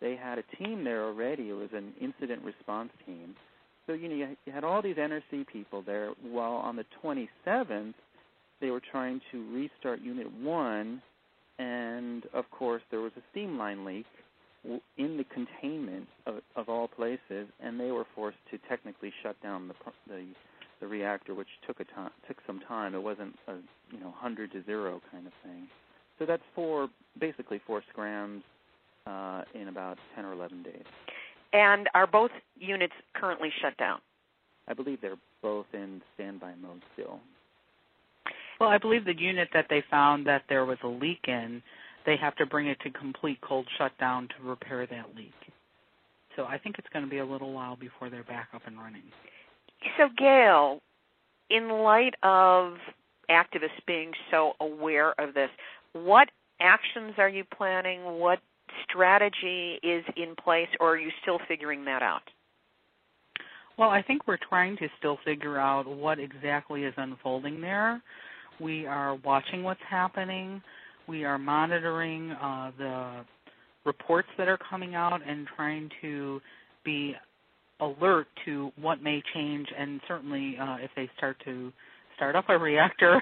They had a team there already. It was an incident response team. So, you know, you had all these N R C people there, while on the twenty-seventh, they were trying to restart Unit one, and, of course, there was a steam line leak in the containment of, of all places, and they were forced to technically shut down the the the reactor, which took a time, took some time. It wasn't a you know hundred to zero kind of thing. So that's four, basically four scrams uh, in about ten or eleven days. And are both units currently shut down? I believe they're both in standby mode still. Well, I believe the unit that they found that there was a leak in, they have to bring it to complete cold shutdown to repair that leak. So I think it's going to be a little while before they're back up and running. So, Gail, in light of activists being so aware of this, what actions are you planning? What strategy is in place, or are you still figuring that out? Well, I think we're trying to still figure out what exactly is unfolding there. We are watching what's happening. We are monitoring uh, the reports that are coming out and trying to be alert to what may change. And certainly uh, if they start to start up a reactor,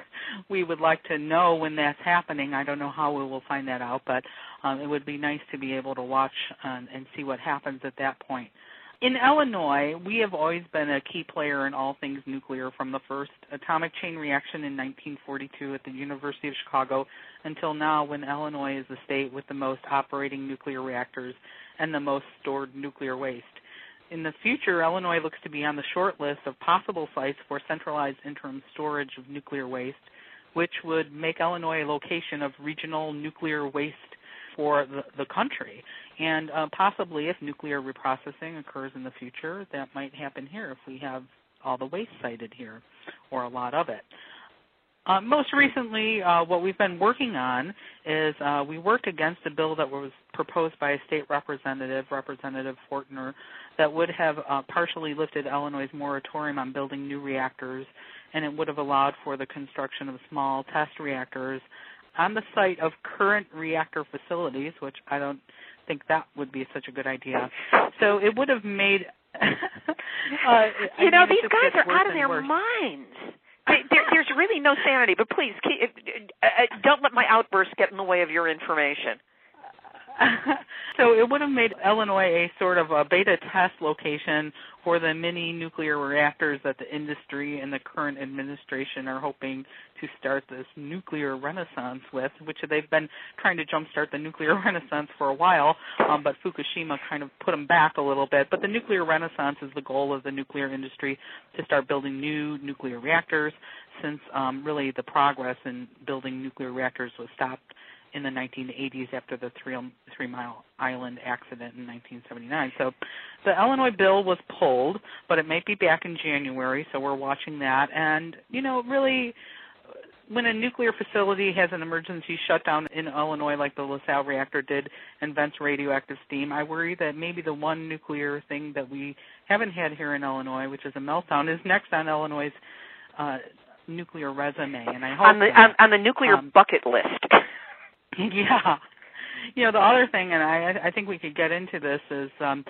we would like to know when that's happening. I don't know how we will find that out, but um, it would be nice to be able to watch and, and see what happens at that point. In Illinois, we have always been a key player in all things nuclear, from the first atomic chain reaction in nineteen forty-two at the University of Chicago until now, when Illinois is the state with the most operating nuclear reactors and the most stored nuclear waste. In the future, Illinois looks to be on the short list of possible sites for centralized interim storage of nuclear waste, which would make Illinois a location of regional nuclear waste for the, the country. And uh, possibly if nuclear reprocessing occurs in the future, that might happen here if we have all the waste cited here, or a lot of it. Uh, most recently, uh, what we've been working on is uh, we worked against a bill that was proposed by a state representative, Representative Fortner, that would have uh, partially lifted Illinois' moratorium on building new reactors, and it would have allowed for the construction of small test reactors on the site of current reactor facilities, which I don't think that would be such a good idea. So it would have made... uh, you I know, these guys are out of their worse. minds. They, there, there's really no sanity, but please, keep, uh, don't let my outburst get in the way of your information. So it would have made Illinois a sort of a beta test location for the mini nuclear reactors that the industry and the current administration are hoping to start this nuclear renaissance with, which they've been trying to jumpstart the nuclear renaissance for a while, um, but Fukushima kind of put them back a little bit. But the nuclear renaissance is the goal of the nuclear industry, to start building new nuclear reactors, since um, really the progress in building nuclear reactors was stopped in the nineteen eighties after the Three, Three Mile Island accident in nineteen seventy-nine. So the Illinois bill was pulled, but it might be back in January, so we're watching that. And, you know, really, when a nuclear facility has an emergency shutdown in Illinois, like the LaSalle reactor did, and vents radioactive steam, I worry that maybe the one nuclear thing that we haven't had here in Illinois, which is a meltdown, is next on Illinois' uh, nuclear resume. And I hope on the, that, on, on the nuclear um, bucket list. Yeah. You know, the other thing, and I, I think we could get into this, is um,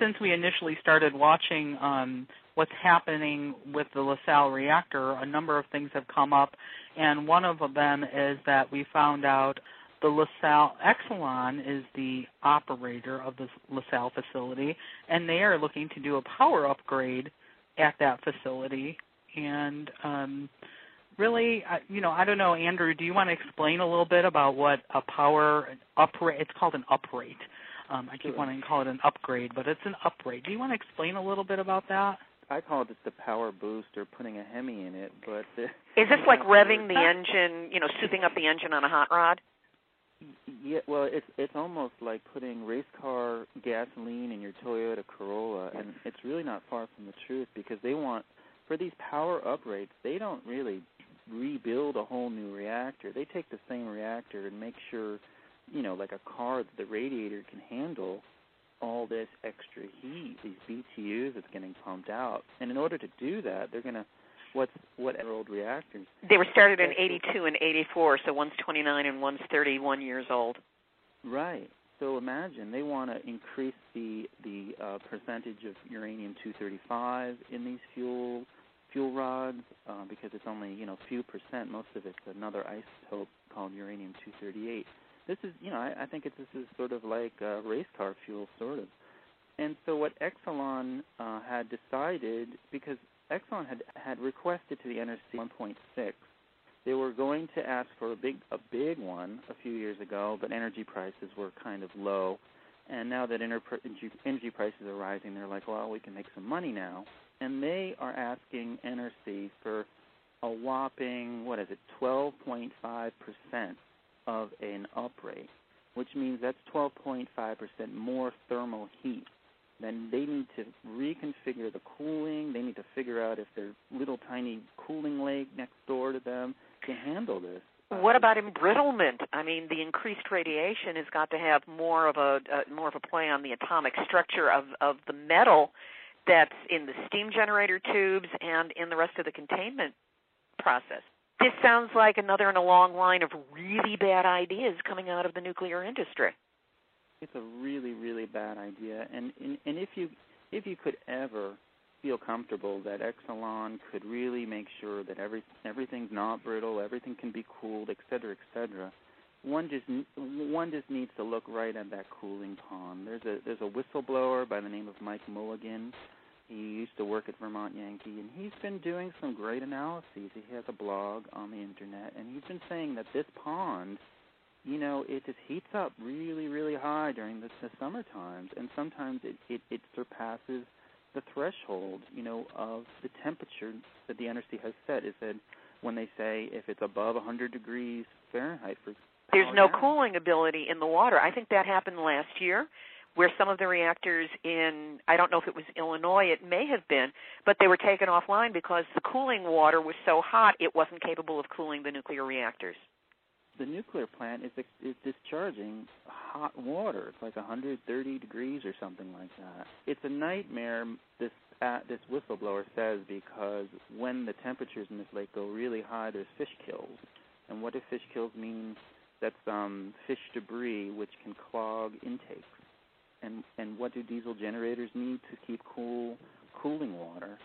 since we initially started watching um, what's happening with the LaSalle reactor, a number of things have come up, and one of them is that we found out the LaSalle, Exelon is the operator of the LaSalle facility, and they are looking to do a power upgrade at that facility, and um really, you know, I don't know, Andrew, do you want to explain a little bit about what a power uprate, it's called an uprate. Um, I keep sure. wanting to call it an upgrade, but it's an uprate. Do you want to explain a little bit about that? I call it just a power boost, or putting a Hemi in it. But Is this like revving the engine, you know, souping up the engine on a hot rod? Yeah, well, it's it's almost like putting race car gasoline in your Toyota Corolla, and it's really not far from the truth, because they want, for these power uprates, they don't really rebuild a whole new reactor. They take the same reactor and make sure, you know, like a car, that the radiator can handle all this extra heat, these B T Us that's getting pumped out. And in order to do that, they're going to, what's what old reactors? They were started in eighty-two and eighty-four, so one's twenty-nine and one's thirty-one years old. Right. So imagine, they want to increase the the uh, percentage of uranium two thirty-five in these fuel fuel rods, uh, because it's only, you know, few percent. Most of it's another isotope called uranium two thirty-eight. This is, you know, I, I think it's, this is sort of like uh, race car fuel, sort of. And so what Exelon uh, had decided, because Exelon had, had requested to the N R C one point six, they were going to ask for a big a big one a few years ago, but energy prices were kind of low. And now that energy prices are rising, they're like, well, we can make some money now. And they are asking N R C for a whopping, what is it, twelve point five percent of an uprate, which means that's twelve point five percent more thermal heat. Then they need to reconfigure the cooling. They need to figure out if their little tiny cooling lake next door to them can handle this. What about embrittlement? I mean, the increased radiation has got to have more of a uh, more of a play on the atomic structure of, of the metal that's in the steam generator tubes and in the rest of the containment process. This sounds like another in a long line of really bad ideas coming out of the nuclear industry. It's a really, really bad idea. And and, and if you if you could ever feel comfortable that Exelon could really make sure that every everything's not brittle, everything can be cooled, et cetera, et cetera, one just one just needs to look right at that cooling pond. There's a there's a whistleblower by the name of Mike Mulligan. He used to work at Vermont Yankee, and he's been doing some great analyses. He has a blog on the internet, and he's been saying that this pond, you know, it just heats up really, really high during the, the summer times, and sometimes it, it, it surpasses the threshold, you know, of the temperature that the N R C has set. It said when they say if it's above one hundred degrees Fahrenheit for there's no hour. Cooling ability in the water. I think that happened last year, where some of the reactors in, I don't know if it was Illinois, it may have been, but they were taken offline because the cooling water was so hot it wasn't capable of cooling the nuclear reactors. The nuclear plant is, is discharging hot water. It's like one hundred thirty degrees or something like that. It's a nightmare, this, uh, this whistleblower says, because when the temperatures in this lake go really high, there's fish kills. And what do fish kills mean? That's um, fish debris, which can clog intakes. And, and what do diesel generators need to keep cool cooling water?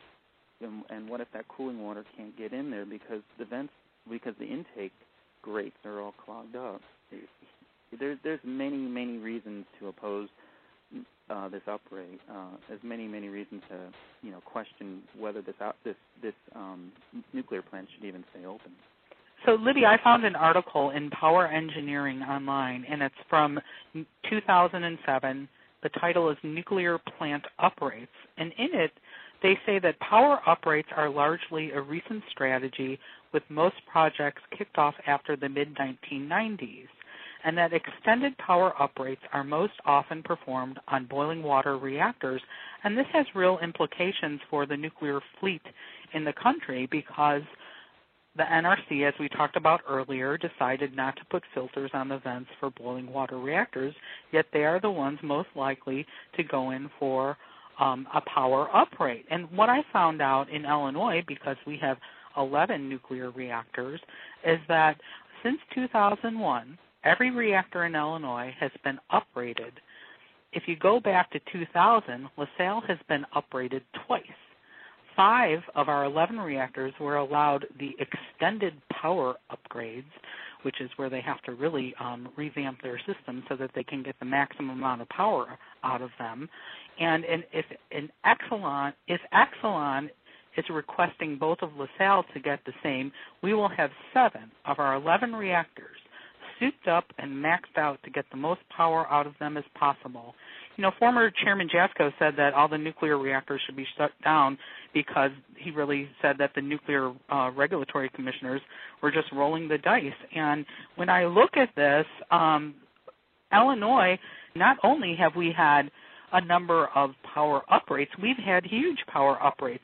And, and what if that cooling water can't get in there because the vents, because the intake grates are all clogged up? There, there's many, many reasons to oppose uh, this uprate. Uh, there's many, many reasons to, you know, question whether this out, this this um, nuclear plant should even stay open. So, Libby, I found an article in Power Engineering Online, and it's from two thousand seven. The title is Nuclear Plant Uprates, and in it they say that power uprates are largely a recent strategy, with most projects kicked off after the mid nineteen nineties, and that extended power uprates are most often performed on boiling water reactors, and this has real implications for the nuclear fleet in the country because the N R C, as we talked about earlier, decided not to put filters on the vents for boiling water reactors, yet they are the ones most likely to go in for um, a power uprate. And what I found out in Illinois, because we have eleven nuclear reactors, is that since two thousand one, every reactor in Illinois has been uprated. If you go back to two thousand, LaSalle has been uprated twice. Five of our eleven reactors were allowed the extended power upgrades, which is where they have to really um, revamp their system so that they can get the maximum amount of power out of them. And, and if an Exelon, if Exelon is requesting both of LaSalle to get the same, we will have seven of our eleven reactors souped up and maxed out to get the most power out of them as possible. You know, former Chairman Jasko said that all the nuclear reactors should be shut down because he really said that the nuclear uh, regulatory commissioners were just rolling the dice. And when I look at this, um, Illinois, not only have we had a number of power uprates, we've had huge power uprates.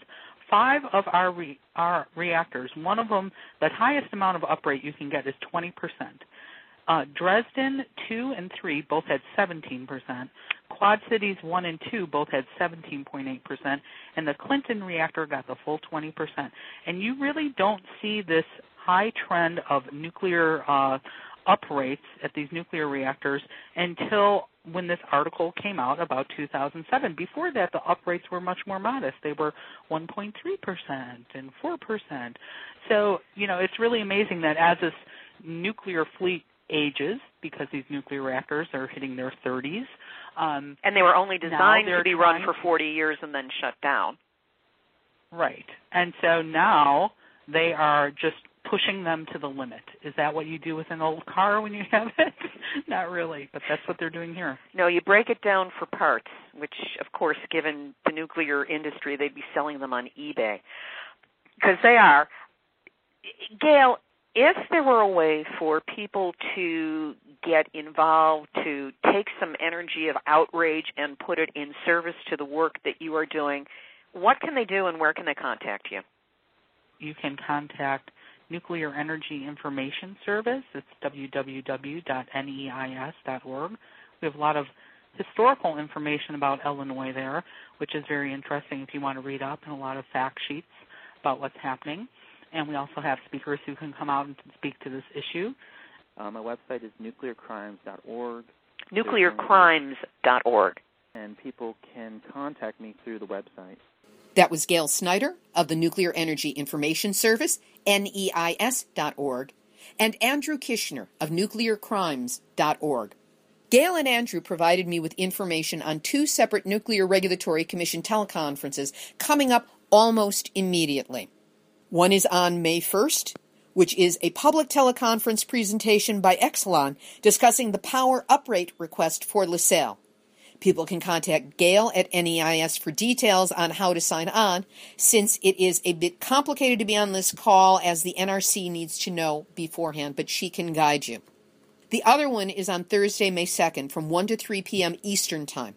Five of our, re- our reactors, one of them, the highest amount of uprate you can get is twenty percent. Uh, Dresden two and three both had seventeen percent. Quad Cities one and two both had seventeen point eight percent. And the Clinton reactor got the full twenty percent. And you really don't see this high trend of nuclear uh, uprates at these nuclear reactors until when this article came out about two thousand seven. Before that, the uprates were much more modest. They were one point three percent and four percent. So, you know, it's really amazing that as this nuclear fleet ages, because these nuclear reactors are hitting their thirties. Um, and they were only designed to be run for forty years and then shut down. Right. And so now they are just pushing them to the limit. Is that what you do with an old car when you have it? Not really, but that's what they're doing here. No, you break it down for parts, which, of course, given the nuclear industry, they'd be selling them on eBay. Because they are. Gail, if there were a way for people to get involved, to take some energy of outrage and put it in service to the work that you are doing, what can they do and where can they contact you? You can contact Nuclear Energy Information Service. It's w w w dot n e i s dot org. We have a lot of historical information about Illinois there, which is very interesting if you want to read up, and a lot of fact sheets about what's happening. And we also have speakers who can come out and speak to this issue. Uh, my website is nuclear crimes dot org. nuclear crimes dot org. And people can contact me through the website. That was Gail Snyder of the Nuclear Energy Information Service, N E I S dot org, and Andrew Kishner of nuclear crimes dot org. Gail and Andrew provided me with information on two separate Nuclear Regulatory Commission teleconferences coming up almost immediately. One is on May first, which is a public teleconference presentation by Exelon discussing the power uprate request for LaSalle. People can contact Gail at N E I S for details on how to sign on, since it is a bit complicated to be on this call as the N R C needs to know beforehand, but she can guide you. The other one is on Thursday, May second from one to three p.m. Eastern Time.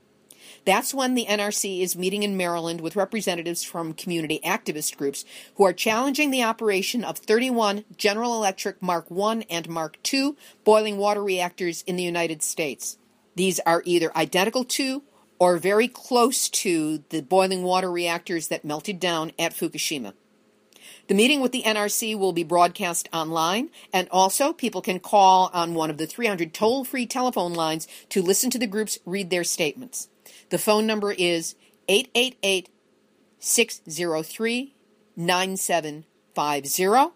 That's when the N R C is meeting in Maryland with representatives from community activist groups who are challenging the operation of thirty-one General Electric Mark one and Mark two boiling water reactors in the United States. These are either identical to or very close to the boiling water reactors that melted down at Fukushima. The meeting with the N R C will be broadcast online, and also people can call on one of the three hundred toll-free telephone lines to listen to the groups read their statements. The phone number is eight eight eight, six oh three, nine seven five oh,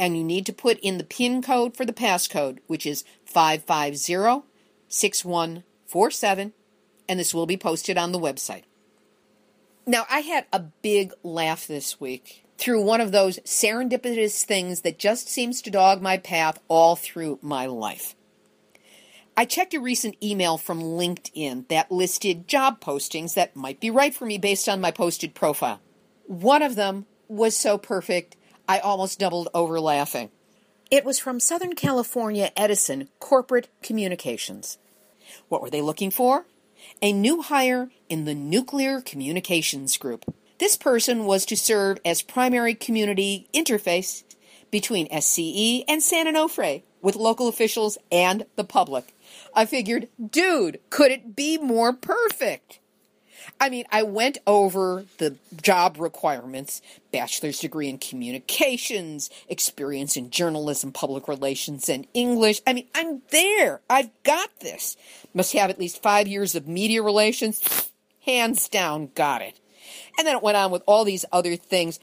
and you need to put in the PIN code for the passcode, which is five five oh, six one four seven, and this will be posted on the website. Now, I had a big laugh this week through one of those serendipitous things that just seems to dog my path all through my life. I checked a recent email from LinkedIn that listed job postings that might be right for me based on my posted profile. One of them was so perfect, I almost doubled over laughing. It was from Southern California Edison Corporate Communications. What were they looking for? A new hire in the Nuclear Communications Group. This person was to serve as primary community interface between S C E and San Onofre with local officials and the public. I figured, dude, could it be more perfect? I mean, I went over the job requirements, bachelor's degree in communications, experience in journalism, public relations, and English. I mean, I'm there. I've got this. Must have at least five years of media relations. Hands down, got it. And then it went on with all these other things.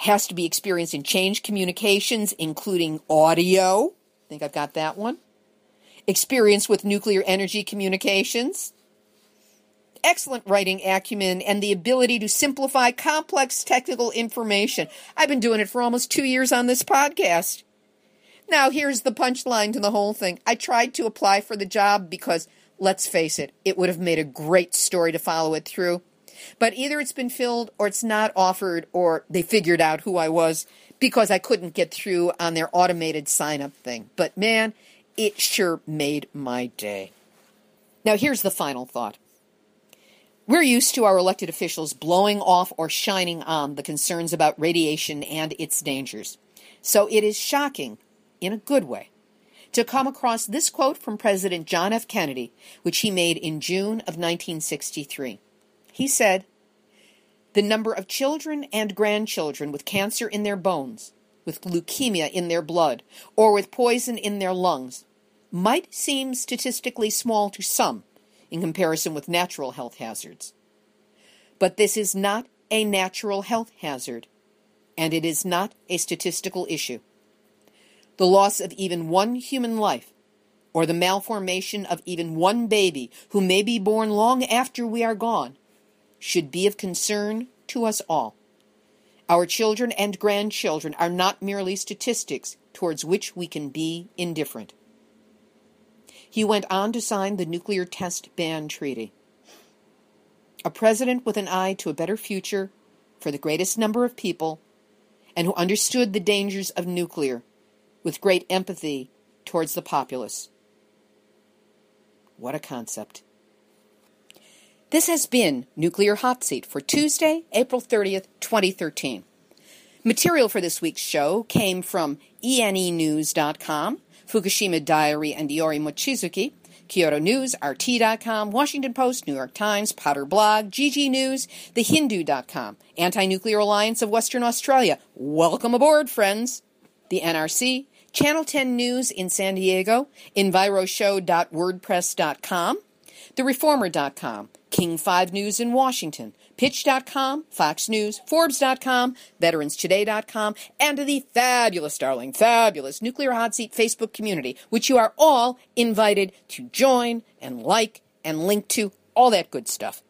Has to be experienced in change communications, including audio. I think I've got that one. Experience with nuclear energy communications. Excellent writing acumen, and the ability to simplify complex technical information. I've been doing it for almost two years on this podcast. Now, here's the punchline to the whole thing. I tried to apply for the job because, let's face it, it would have made a great story to follow it through. But either it's been filled or it's not offered, or they figured out who I was because I couldn't get through on their automated sign-up thing. But, man, it sure made my day. Now, here's the final thought. We're used to our elected officials blowing off or shining on the concerns about radiation and its dangers. So it is shocking, in a good way, to come across this quote from President John F. Kennedy, which he made in June of nineteen sixty-three. He said, "The number of children and grandchildren with cancer in their bones, with leukemia in their blood, or with poison in their lungs might seem statistically small to some, in comparison with natural health hazards. But this is not a natural health hazard, and it is not a statistical issue. The loss of even one human life, or the malformation of even one baby who may be born long after we are gone, should be of concern to us all. Our children and grandchildren are not merely statistics towards which we can be indifferent." He went on to sign the Nuclear Test Ban Treaty. A president with an eye to a better future for the greatest number of people, and who understood the dangers of nuclear with great empathy towards the populace. What a concept. This has been Nuclear Hot Seat for Tuesday, April thirtieth, twenty thirteen. Material for this week's show came from E N E news dot com, Fukushima Diary and Iori Mochizuki, Kyoto News, R T dot com, Washington Post, New York Times, Potter Blog, Jiji News, the hindu dot com, Anti-Nuclear Alliance of Western Australia. Welcome aboard, friends. The N R C, Channel ten News in San Diego, enviroshow dot wordpress dot com, the reformer dot com, King five News in Washington, pitch dot com, Fox News, forbes dot com, veterans today dot com, and to the fabulous, darling, fabulous Nuclear Hot Seat Facebook community, which you are all invited to join and like and link to, all that good stuff.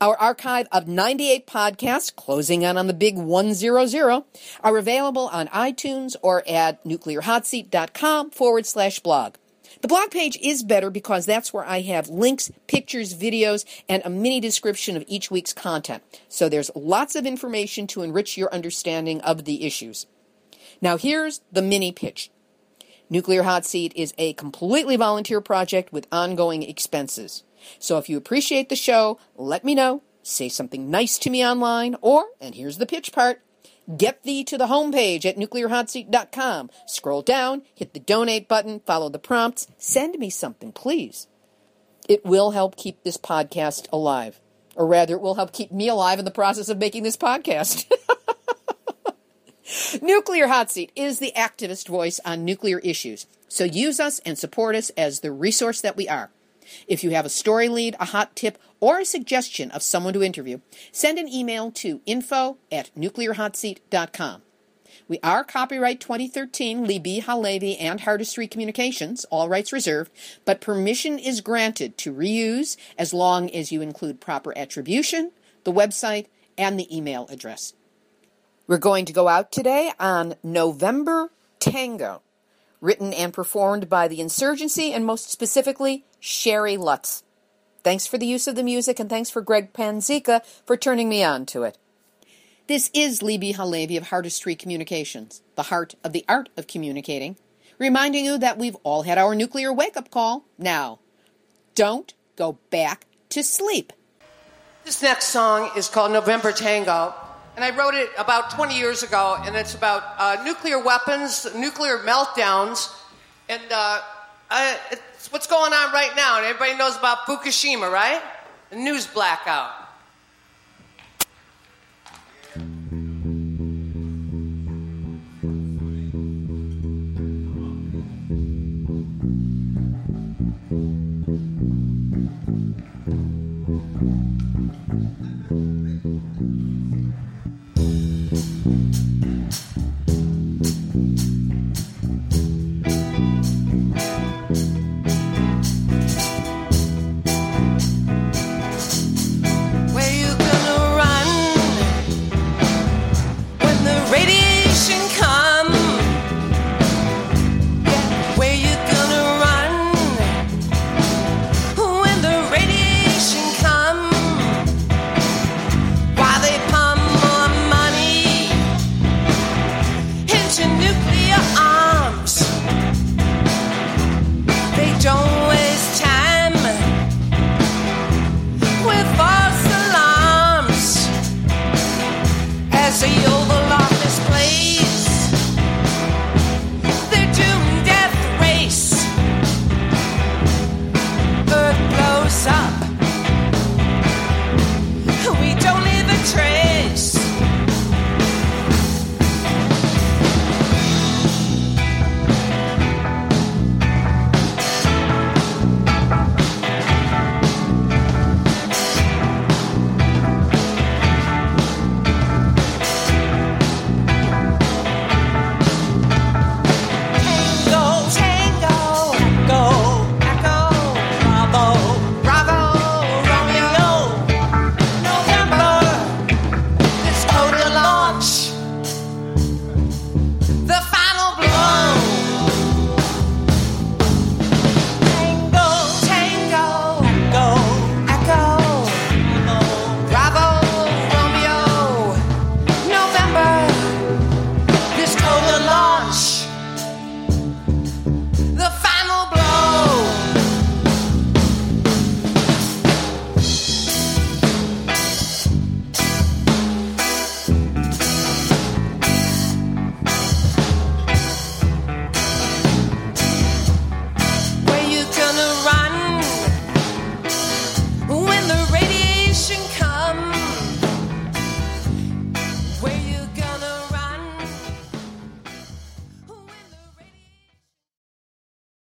Our archive of ninety-eight podcasts, closing on on the big one hundred, are available on iTunes or at nuclearhotseat.com forward slash blog. The blog page is better because that's where I have links, pictures, videos, and a mini description of each week's content. So there's lots of information to enrich your understanding of the issues. Now here's the mini pitch. Nuclear Hot Seat is a completely volunteer project with ongoing expenses. So if you appreciate the show, let me know, say something nice to me online, or, and here's the pitch part, get thee to the homepage at nuclear hot seat dot com. Scroll down, hit the donate button, follow the prompts, send me something, please. It will help keep this podcast alive. Or rather, it will help keep me alive in the process of making this podcast. Nuclear Hot Seat is the activist voice on nuclear issues. So use us and support us as the resource that we are. If you have a story lead, a hot tip, or a suggestion of someone to interview, send an email to info at nuclear hot seat dot com. We are copyright twenty thirteen, Libby Haledi and Hardesty Communications, all rights reserved, but permission is granted to reuse as long as you include proper attribution, the website, and the email address. We're going to go out today on November Tango, written and performed by The Insurgency, and most specifically, Sherry Lutz. Thanks for the use of the music, and thanks for Greg Panzica for turning me on to it. This is Libby Haledi of Hardesty Communications, the heart of the art of communicating, reminding you that we've all had our nuclear wake-up call. Now, don't go back to sleep. This next song is called November Tango, and I wrote it about twenty years ago, and it's about uh, nuclear weapons, nuclear meltdowns, and uh, I, it's what's going on right now. And everybody knows about Fukushima, right? The news blackout.